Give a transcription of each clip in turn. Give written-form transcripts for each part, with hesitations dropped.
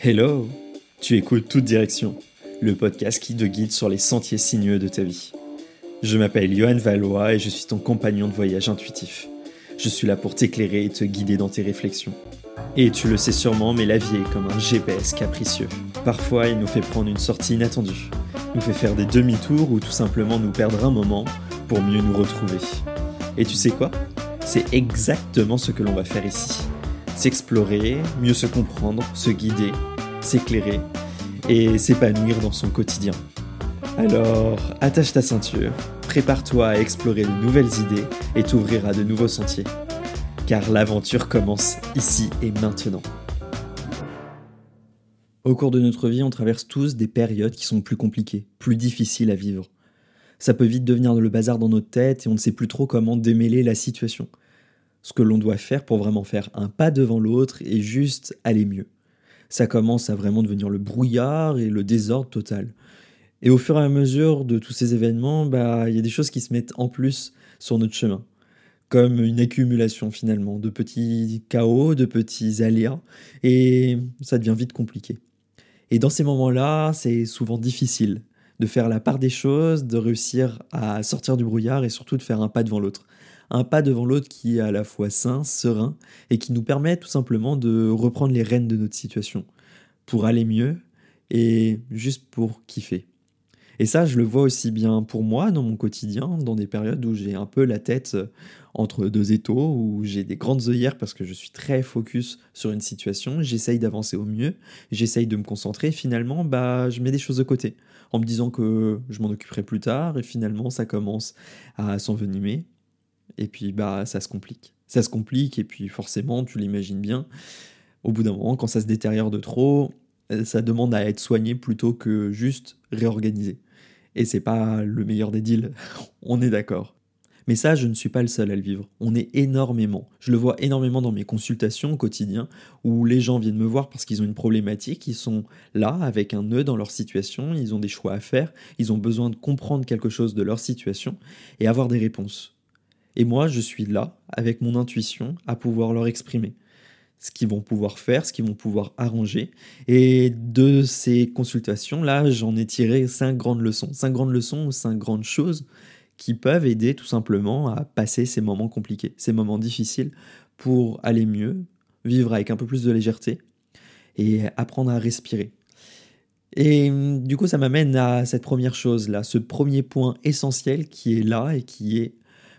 Hello! Tu écoutes Toute Direction, le podcast qui te guide sur les sentiers sinueux de ta vie. Je m'appelle Yohan Valois et je suis ton compagnon de voyage intuitif. Je suis là pour t'éclairer et te guider dans tes réflexions. Et tu le sais sûrement, mais la vie est comme un GPS capricieux. Parfois, il nous fait prendre une sortie inattendue, nous fait faire des demi-tours ou tout simplement nous perdre un moment pour mieux nous retrouver. Et tu sais quoi? C'est exactement ce que l'on va faire ici. S'explorer, mieux se comprendre, se guider, s'éclairer et s'épanouir dans son quotidien. Alors, attache ta ceinture, prépare-toi à explorer de nouvelles idées et t'ouvrir à de nouveaux sentiers. Car l'aventure commence ici et maintenant. Au cours de notre vie, on traverse tous des périodes qui sont plus compliquées, plus difficiles à vivre. Ça peut vite devenir le bazar dans notre tête et on ne sait plus trop comment démêler la situation. Ce que l'on doit faire pour vraiment faire un pas devant l'autre et juste aller mieux. Ça commence à vraiment devenir le brouillard et le désordre total. Et au fur et à mesure de tous ces événements, il y a des choses qui se mettent en plus sur notre chemin. Comme une accumulation finalement de petits chaos, de petits aléas, et ça devient vite compliqué. Et dans ces moments-là, c'est souvent difficile de faire la part des choses, de réussir à sortir du brouillard et surtout de faire un pas devant l'autre. Un pas devant l'autre qui est à la fois sain, serein, et qui nous permet tout simplement de reprendre les rênes de notre situation, pour aller mieux, et juste pour kiffer. Et ça, je le vois aussi bien pour moi, dans mon quotidien, dans des périodes où j'ai un peu la tête entre deux étaux, où j'ai des grandes œillères parce que je suis très focus sur une situation, j'essaye d'avancer au mieux, j'essaye de me concentrer, finalement, je mets des choses de côté, en me disant que je m'en occuperai plus tard, et finalement, ça commence à s'envenimer. Et puis ça se complique. Ça se complique et puis forcément, tu l'imagines bien, au bout d'un moment, quand ça se détériore de trop, ça demande à être soigné plutôt que juste réorganisé. Et c'est pas le meilleur des deals, on est d'accord. Mais ça, je ne suis pas le seul à le vivre. On est énormément. Je le vois énormément dans mes consultations au quotidien où les gens viennent me voir parce qu'ils ont une problématique, ils sont là avec un nœud dans leur situation, ils ont des choix à faire, ils ont besoin de comprendre quelque chose de leur situation et avoir des réponses. Et moi, je suis là, avec mon intuition, à pouvoir leur exprimer ce qu'ils vont pouvoir faire, ce qu'ils vont pouvoir arranger. Et de ces consultations-là, j'en ai tiré 5 grandes leçons. 5 grandes leçons ou 5 grandes choses qui peuvent aider tout simplement à passer ces moments compliqués, ces moments difficiles pour aller mieux, vivre avec un peu plus de légèreté et apprendre à respirer. Et du coup, ça m'amène à cette première chose-là, ce premier point essentiel qui est là et qui est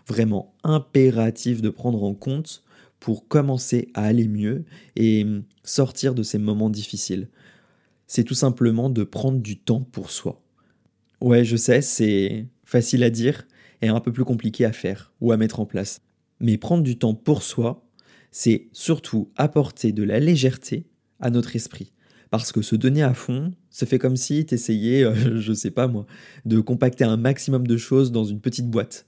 vraiment impératif de prendre en compte pour commencer à aller mieux et sortir de ces moments difficiles. C'est tout simplement de prendre du temps pour soi. Ouais, je sais, c'est facile à dire et un peu plus compliqué à faire ou à mettre en place. Mais prendre du temps pour soi, c'est surtout apporter de la légèreté à notre esprit. Parce que se donner à fond, ça fait comme si t'essayais, de compacter un maximum de choses dans une petite boîte.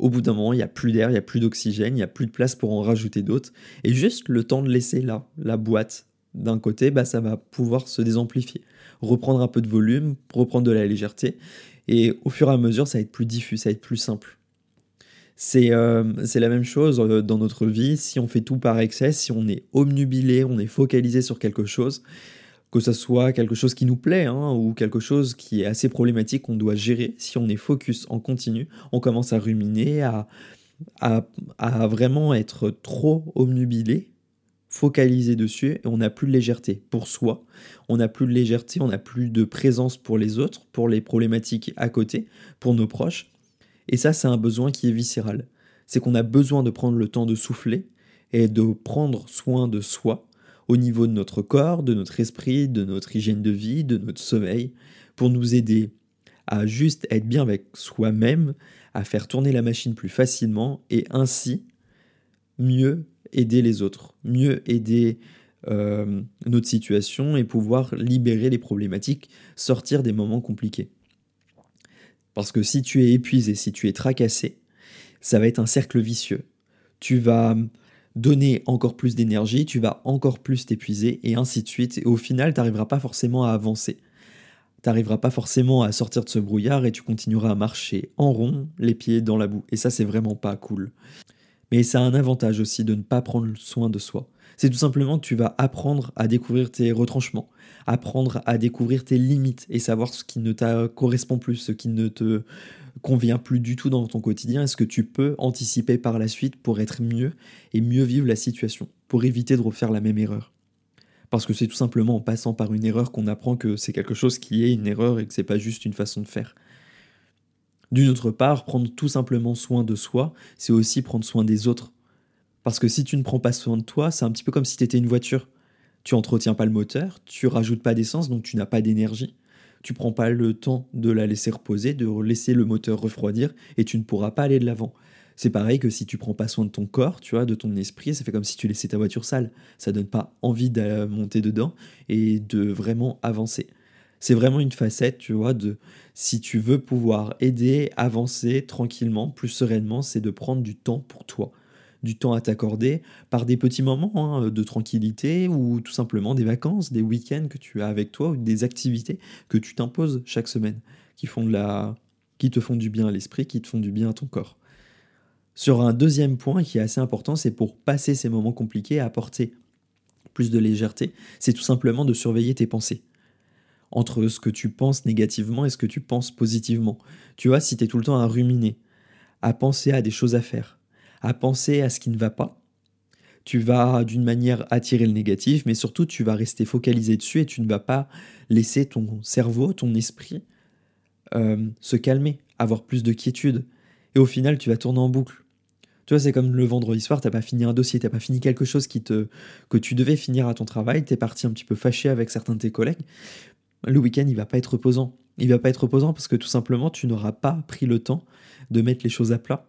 Au bout d'un moment, il n'y a plus d'air, il n'y a plus d'oxygène, il n'y a plus de place pour en rajouter d'autres. Et juste le temps de laisser là, la boîte d'un côté, ça va pouvoir se désamplifier. Reprendre un peu de volume, reprendre de la légèreté. Et au fur et à mesure, ça va être plus diffus, ça va être plus simple. C'est la même chose dans notre vie. Si on fait tout par excès, si on est obnubilé, on est focalisé sur quelque chose, que ce soit quelque chose qui nous plaît ou quelque chose qui est assez problématique qu'on doit gérer. Si on est focus en continu, on commence à ruminer, à vraiment être trop obnubilé, focalisé dessus, et on n'a plus de légèreté pour soi, on n'a plus de légèreté, on n'a plus de présence pour les autres, pour les problématiques à côté, pour nos proches. Et ça, c'est un besoin qui est viscéral. C'est qu'on a besoin de prendre le temps de souffler et de prendre soin de soi, au niveau de notre corps, de notre esprit, de notre hygiène de vie, de notre sommeil, pour nous aider à juste être bien avec soi-même, à faire tourner la machine plus facilement et ainsi mieux aider les autres, mieux aider notre situation et pouvoir libérer les problématiques, sortir des moments compliqués. Parce que si tu es épuisé, si tu es tracassé, ça va être un cercle vicieux. Tu vas donner encore plus d'énergie, tu vas encore plus t'épuiser, et ainsi de suite. Et au final, tu n'arriveras pas forcément à avancer. Tu n'arriveras pas forcément à sortir de ce brouillard et tu continueras à marcher en rond, les pieds dans la boue. Et ça, c'est vraiment pas cool. Mais ça a un avantage aussi de ne pas prendre soin de soi. C'est tout simplement que tu vas apprendre à découvrir tes retranchements, apprendre à découvrir tes limites et savoir ce qui ne te correspond plus, ce qui ne te convient plus du tout dans ton quotidien et ce que tu peux anticiper par la suite pour être mieux et mieux vivre la situation, pour éviter de refaire la même erreur. Parce que c'est tout simplement en passant par une erreur qu'on apprend que c'est quelque chose qui est une erreur et que c'est pas juste une façon de faire. D'une autre part, prendre tout simplement soin de soi, c'est aussi prendre soin des autres. Parce que si tu ne prends pas soin de toi, c'est un petit peu comme si tu étais une voiture. Tu n'entretiens pas le moteur, tu rajoutes pas d'essence, donc tu n'as pas d'énergie. Tu prends pas le temps de la laisser reposer, de laisser le moteur refroidir, et tu ne pourras pas aller de l'avant. C'est pareil que si tu prends pas soin de ton corps, tu vois, de ton esprit, ça fait comme si tu laissais ta voiture sale. Ça donne pas envie de monter dedans et de vraiment avancer. C'est vraiment une facette, tu vois, de si tu veux pouvoir aider, avancer tranquillement, plus sereinement, c'est de prendre du temps pour toi. Du temps à t'accorder par des petits moments de tranquillité ou tout simplement des vacances, des week-ends que tu as avec toi ou des activités que tu t'imposes chaque semaine qui te font du bien à l'esprit, qui te font du bien à ton corps. Sur un deuxième point qui est assez important, c'est pour passer ces moments compliqués, apporter plus de légèreté, c'est tout simplement de surveiller tes pensées. Entre ce que tu penses négativement et ce que tu penses positivement. Tu vois, si tu es tout le temps à ruminer, à penser à des choses à faire, à penser à ce qui ne va pas, tu vas d'une manière attirer le négatif, mais surtout tu vas rester focalisé dessus et tu ne vas pas laisser ton cerveau, ton esprit se calmer, avoir plus de quiétude. Et au final, tu vas tourner en boucle. Tu vois, c'est comme le vendredi soir, t'as pas fini un dossier, t'as pas fini quelque chose que tu devais finir à ton travail, t'es parti un petit peu fâché avec certains de tes collègues. Le week-end, il va pas être reposant. Il va pas être reposant parce que tout simplement, tu n'auras pas pris le temps de mettre les choses à plat.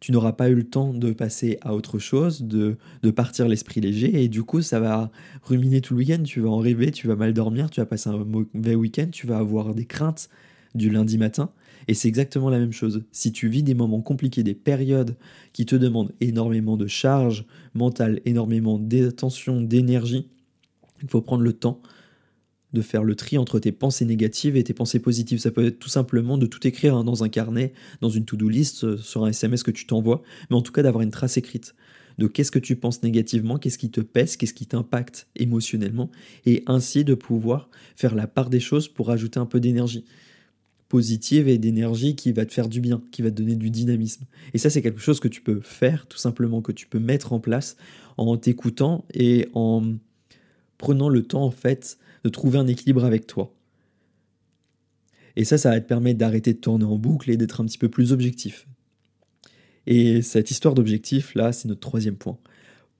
Tu n'auras pas eu le temps de passer à autre chose, de partir l'esprit léger, et du coup, ça va ruminer tout le week-end, tu vas en rêver, tu vas mal dormir, tu vas passer un mauvais week-end, tu vas avoir des craintes du lundi matin, et c'est exactement la même chose. Si tu vis des moments compliqués, des périodes qui te demandent énormément de charge mentale, énormément d'attention, d'énergie, il faut prendre le temps de faire le tri entre tes pensées négatives et tes pensées positives. Ça peut être tout simplement de tout écrire dans un carnet, dans une to-do list, sur un SMS que tu t'envoies, mais en tout cas d'avoir une trace écrite de qu'est-ce que tu penses négativement, qu'est-ce qui te pèse, qu'est-ce qui t'impacte émotionnellement, et ainsi de pouvoir faire la part des choses pour ajouter un peu d'énergie positive et d'énergie qui va te faire du bien, qui va te donner du dynamisme. Et ça, c'est quelque chose que tu peux faire, tout simplement, que tu peux mettre en place en t'écoutant et en prenant le temps, en fait, de trouver un équilibre avec toi. Et ça va te permettre d'arrêter de tourner en boucle et d'être un petit peu plus objectif. Et cette histoire d'objectif, là, c'est notre troisième point.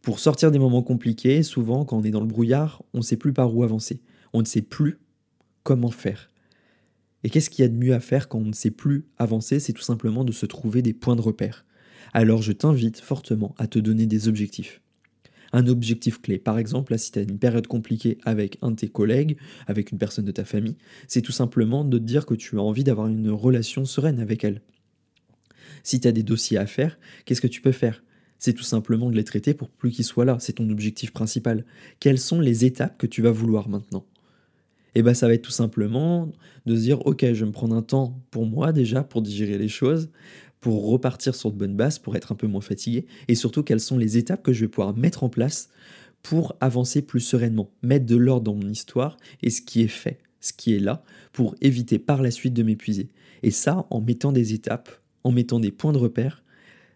Pour sortir des moments compliqués, souvent, quand on est dans le brouillard, on ne sait plus par où avancer. On ne sait plus comment faire. Et qu'est-ce qu'il y a de mieux à faire quand on ne sait plus avancer ? C'est tout simplement de se trouver des points de repère. Alors je t'invite fortement à te donner des objectifs. Un objectif clé, par exemple, là, si tu as une période compliquée avec un de tes collègues, avec une personne de ta famille, c'est tout simplement de te dire que tu as envie d'avoir une relation sereine avec elle. Si tu as des dossiers à faire, qu'est-ce que tu peux faire ? C'est tout simplement de les traiter pour plus qu'ils soient là. C'est ton objectif principal. Quelles sont les étapes que tu vas vouloir maintenant ? Et ça va être tout simplement de se dire « Ok, je vais me prendre un temps pour moi déjà, pour digérer les choses, pour repartir sur de bonnes bases, pour être un peu moins fatigué, et surtout quelles sont les étapes que je vais pouvoir mettre en place pour avancer plus sereinement, mettre de l'ordre dans mon histoire et ce qui est fait, ce qui est là, pour éviter par la suite de m'épuiser. » Et ça, en mettant des étapes, en mettant des points de repère,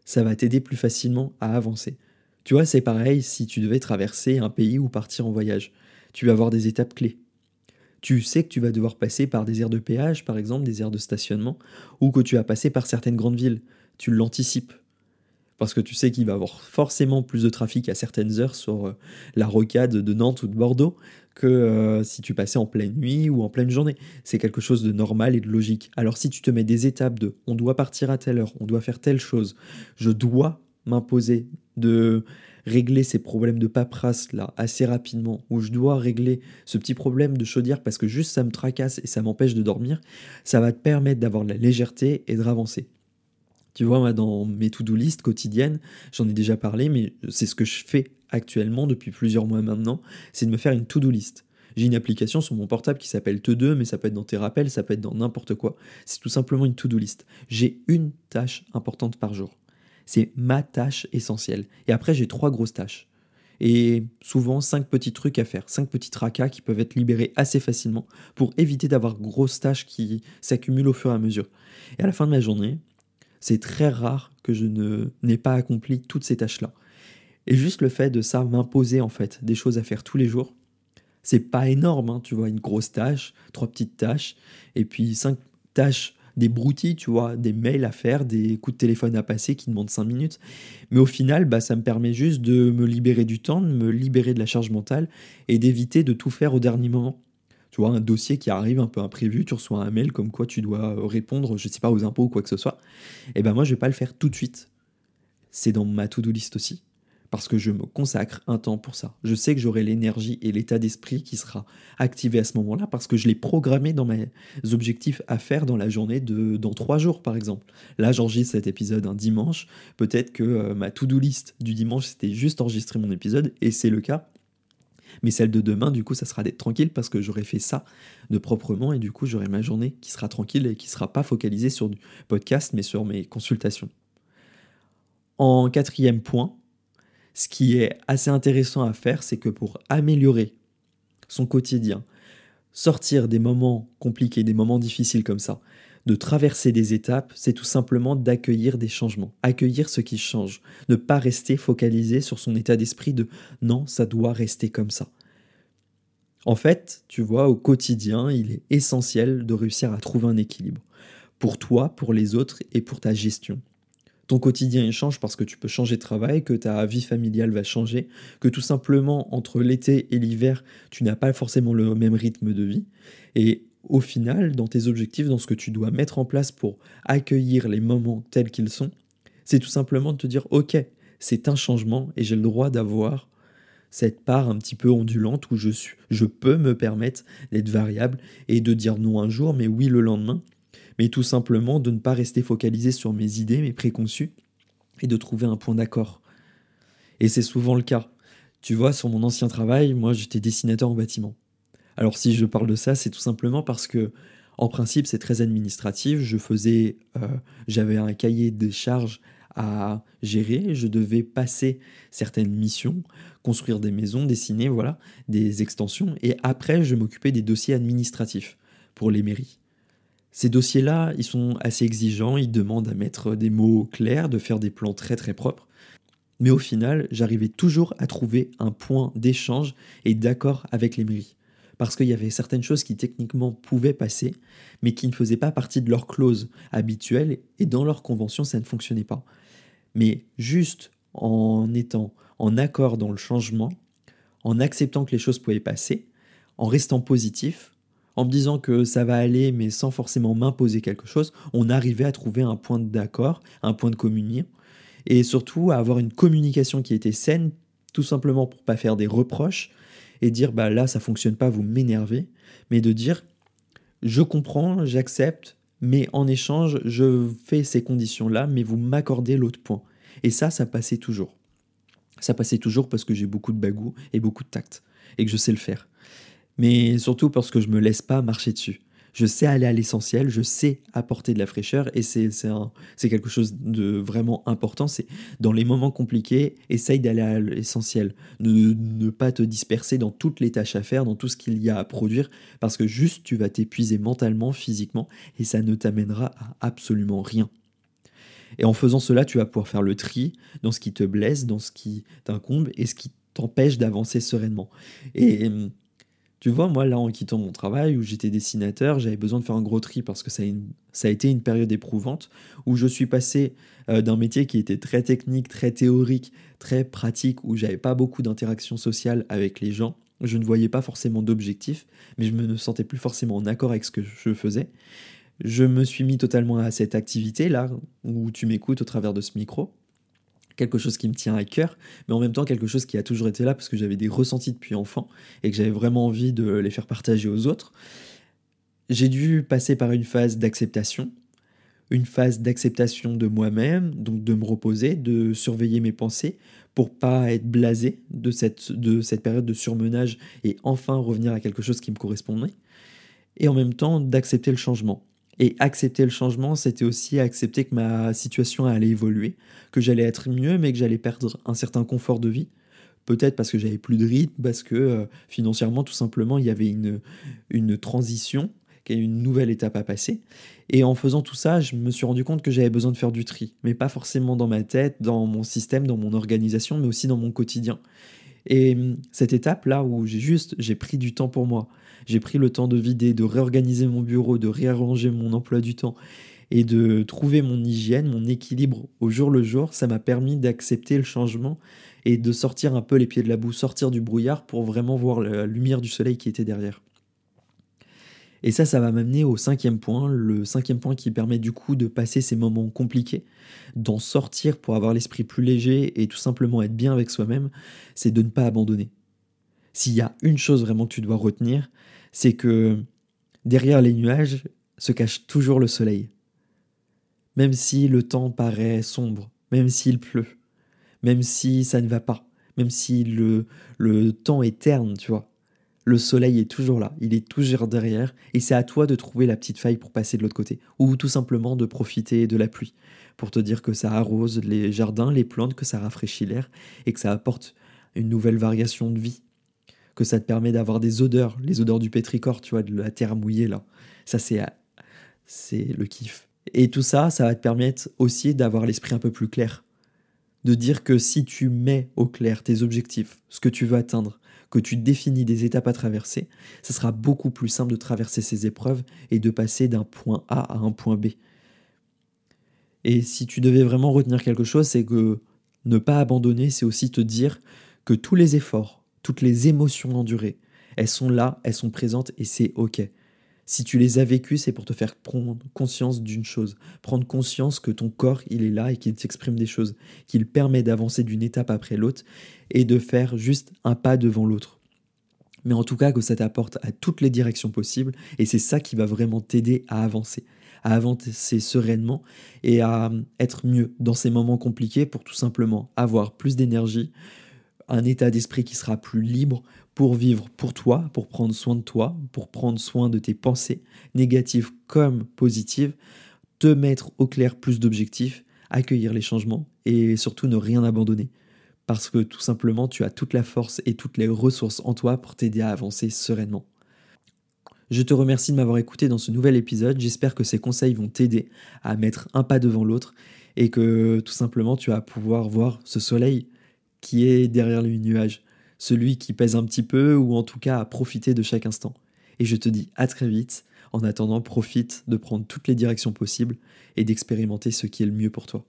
ça va t'aider plus facilement à avancer. Tu vois, c'est pareil si tu devais traverser un pays ou partir en voyage. Tu vas avoir des étapes clés. Tu sais que tu vas devoir passer par des aires de péage, par exemple, des aires de stationnement, ou que tu vas passer par certaines grandes villes. Tu l'anticipes. Parce que tu sais qu'il va y avoir forcément plus de trafic à certaines heures sur la rocade de Nantes ou de Bordeaux que si tu passais en pleine nuit ou en pleine journée. C'est quelque chose de normal et de logique. Alors si tu te mets des étapes de « on doit partir à telle heure, on doit faire telle chose, je dois m'imposer de régler ces problèmes de paperasse là assez rapidement, ou je dois régler ce petit problème de chaudière parce que juste ça me tracasse et ça m'empêche de dormir », ça va te permettre d'avoir de la légèreté et de ravancer. Tu vois, moi, dans mes to-do list quotidiennes, j'en ai déjà parlé, mais c'est ce que je fais actuellement depuis plusieurs mois maintenant, c'est de me faire une to-do list. J'ai une application sur mon portable qui s'appelle Todo, mais ça peut être dans tes rappels, ça peut être dans n'importe quoi. C'est tout simplement une to-do list. J'ai une tâche importante par jour. C'est ma tâche essentielle. Et après, j'ai 3 grosses tâches. Et souvent, 5 petits trucs à faire, 5 petits tracas qui peuvent être libérés assez facilement pour éviter d'avoir grosses tâches qui s'accumulent au fur et à mesure. Et à la fin de ma journée, c'est très rare que je n'ai pas accompli toutes ces tâches-là. Et juste le fait de ça m'imposer en fait des choses à faire tous les jours, c'est pas énorme, hein, tu vois, une grosse tâche, 3 petites tâches, et puis 5 tâches, des broutilles, tu vois, des mails à faire, des coups de téléphone à passer qui demandent 5 minutes. Mais au final, bah, ça me permet juste de me libérer du temps, de me libérer de la charge mentale et d'éviter de tout faire au dernier moment. Tu vois, un dossier qui arrive un peu imprévu, tu reçois un mail comme quoi tu dois répondre, je sais pas, aux impôts ou quoi que ce soit. Et ben moi, je vais pas le faire tout de suite. C'est dans ma to-do list aussi. Parce que je me consacre un temps pour ça. Je sais que j'aurai l'énergie et l'état d'esprit qui sera activé à ce moment-là parce que je l'ai programmé dans mes objectifs à faire dans la journée dans 3 jours, par exemple. Là, j'enregistre cet épisode un dimanche. Peut-être que ma to-do list du dimanche, c'était juste enregistrer mon épisode, et c'est le cas. Mais celle de demain, du coup, ça sera d'être tranquille parce que j'aurai fait ça de proprement et du coup, j'aurai ma journée qui sera tranquille et qui ne sera pas focalisée sur du podcast, mais sur mes consultations. En 4e point, ce qui est assez intéressant à faire, c'est que pour améliorer son quotidien, sortir des moments compliqués, des moments difficiles comme ça, de traverser des étapes, c'est tout simplement d'accueillir des changements, accueillir ce qui change, ne pas rester focalisé sur son état d'esprit de « non, ça doit rester comme ça ». En fait, tu vois, au quotidien, il est essentiel de réussir à trouver un équilibre pour toi, pour les autres et pour ta gestion. Ton quotidien il change parce que tu peux changer de travail, que ta vie familiale va changer, que tout simplement entre l'été et l'hiver, tu n'as pas forcément le même rythme de vie. Et au final, dans tes objectifs, dans ce que tu dois mettre en place pour accueillir les moments tels qu'ils sont, c'est tout simplement de te dire « Ok, c'est un changement et j'ai le droit d'avoir cette part un petit peu ondulante où je peux me permettre d'être variable et de dire non un jour, mais oui le lendemain ». Mais tout simplement de ne pas rester focalisé sur mes idées, mes préconçus, et de trouver un point d'accord. Et c'est souvent le cas. Tu vois, sur mon ancien travail, moi j'étais dessinateur en bâtiment. Alors si je parle de ça, c'est tout simplement parce que, en principe, c'est très administratif. J'avais un cahier des charges à gérer, je devais passer certaines missions, construire des maisons, dessiner, voilà, des extensions, et après je m'occupais des dossiers administratifs pour les mairies. Ces dossiers-là, ils sont assez exigeants, ils demandent à mettre des mots clairs, de faire des plans très très propres. Mais au final, j'arrivais toujours à trouver un point d'échange et d'accord avec les mairies. Parce qu'il y avait certaines choses qui techniquement pouvaient passer, mais qui ne faisaient pas partie de leur clause habituelle, et dans leur convention, ça ne fonctionnait pas. Mais juste en étant en accord dans le changement, en acceptant que les choses pouvaient passer, en restant positif, en me disant que ça va aller, mais sans forcément m'imposer quelque chose, on arrivait à trouver un point d'accord, un point de communion, et surtout à avoir une communication qui était saine, tout simplement pour ne pas faire des reproches, et dire bah là ça ne fonctionne pas, vous m'énervez, mais de dire je comprends, j'accepte, mais en échange je fais ces conditions-là, mais vous m'accordez l'autre point. Et ça passait toujours. Ça passait toujours parce que j'ai beaucoup de bagou et beaucoup de tact, et que je sais le faire. Mais surtout parce que je ne me laisse pas marcher dessus. Je sais aller à l'essentiel, je sais apporter de la fraîcheur, et c'est quelque chose de vraiment important. C'est dans les moments compliqués, essaye d'aller à l'essentiel. Ne pas te disperser dans toutes les tâches à faire, dans tout ce qu'il y a à produire, parce que juste tu vas t'épuiser mentalement, physiquement, et ça ne t'amènera à absolument rien. Et en faisant cela, tu vas pouvoir faire le tri dans ce qui te blesse, dans ce qui t'incombe, et ce qui t'empêche d'avancer sereinement. Et tu vois, moi, là, en quittant mon travail, où j'étais dessinateur, j'avais besoin de faire un gros tri parce que ça a été une période éprouvante où je suis passé d'un métier qui était très technique, très théorique, très pratique, où j'avais pas beaucoup d'interaction sociale avec les gens. Je ne voyais pas forcément d'objectif, mais je me sentais plus forcément en accord avec ce que je faisais. Je me suis mis totalement à cette activité-là, où tu m'écoutes au travers de ce micro. Quelque chose qui me tient à cœur, mais en même temps quelque chose qui a toujours été là parce que j'avais des ressentis depuis enfant et que j'avais vraiment envie de les faire partager aux autres. J'ai dû passer par une phase d'acceptation, de moi-même, donc de me reposer, de surveiller mes pensées pour pas être blasé de cette période de surmenage et enfin revenir à quelque chose qui me correspondait, et en même temps d'accepter le changement. Et accepter le changement, c'était aussi accepter que ma situation allait évoluer, que j'allais être mieux, mais que j'allais perdre un certain confort de vie. Peut-être parce que j'avais plus de rythme, parce que financièrement, tout simplement, il y avait une transition, une nouvelle étape à passer. Et en faisant tout ça, je me suis rendu compte que j'avais besoin de faire du tri, mais pas forcément dans ma tête, dans mon système, dans mon organisation, mais aussi dans mon quotidien. Et cette étape-là où j'ai pris du temps pour moi, j'ai pris le temps de vider, de réorganiser mon bureau, de réarranger mon emploi du temps et de trouver mon hygiène, mon équilibre au jour le jour, ça m'a permis d'accepter le changement et de sortir un peu les pieds de la boue, sortir du brouillard pour vraiment voir la lumière du soleil qui était derrière. Et ça va m'amener au cinquième point, le cinquième point qui permet du coup de passer ces moments compliqués, d'en sortir pour avoir l'esprit plus léger et tout simplement être bien avec soi-même, c'est de ne pas abandonner. S'il y a une chose vraiment que tu dois retenir, c'est que derrière les nuages se cache toujours le soleil. Même si le temps paraît sombre, même s'il pleut, même si ça ne va pas, même si le temps est terne, tu vois. Le soleil est toujours là, il est toujours derrière, et c'est à toi de trouver la petite faille pour passer de l'autre côté, ou tout simplement de profiter de la pluie, pour te dire que ça arrose les jardins, les plantes, que ça rafraîchit l'air, et que ça apporte une nouvelle variation de vie, que ça te permet d'avoir des odeurs, les odeurs du pétrichor, tu vois, de la terre mouillée là, ça c'est le kiff. Et tout ça, ça va te permettre aussi d'avoir l'esprit un peu plus clair, de dire que si tu mets au clair tes objectifs, ce que tu veux atteindre, que tu définis des étapes à traverser, ça sera beaucoup plus simple de traverser ces épreuves et de passer d'un point A à un point B. Et si tu devais vraiment retenir quelque chose, c'est que ne pas abandonner, c'est aussi te dire que tous les efforts, toutes les émotions endurées, elles sont là, elles sont présentes et c'est OK. Si tu les as vécues, c'est pour te faire prendre conscience d'une chose, prendre conscience que ton corps, il est là et qu'il t'exprime des choses, qu'il permet d'avancer d'une étape après l'autre et de faire juste un pas devant l'autre. Mais en tout cas, que ça t'apporte à toutes les directions possibles et c'est ça qui va vraiment t'aider à avancer sereinement et à être mieux dans ces moments compliqués pour tout simplement avoir plus d'énergie, un état d'esprit qui sera plus libre pour vivre pour toi, pour prendre soin de toi, pour prendre soin de tes pensées, négatives comme positives, te mettre au clair plus d'objectifs, accueillir les changements et surtout ne rien abandonner. Parce que tout simplement, tu as toute la force et toutes les ressources en toi pour t'aider à avancer sereinement. Je te remercie de m'avoir écouté dans ce nouvel épisode. J'espère que ces conseils vont t'aider à mettre un pas devant l'autre et que tout simplement, tu vas pouvoir voir ce soleil qui est derrière les nuages, celui qui pèse un petit peu ou en tout cas à profiter de chaque instant. Et je te dis à très vite. En attendant, profite de prendre toutes les directions possibles et d'expérimenter ce qui est le mieux pour toi.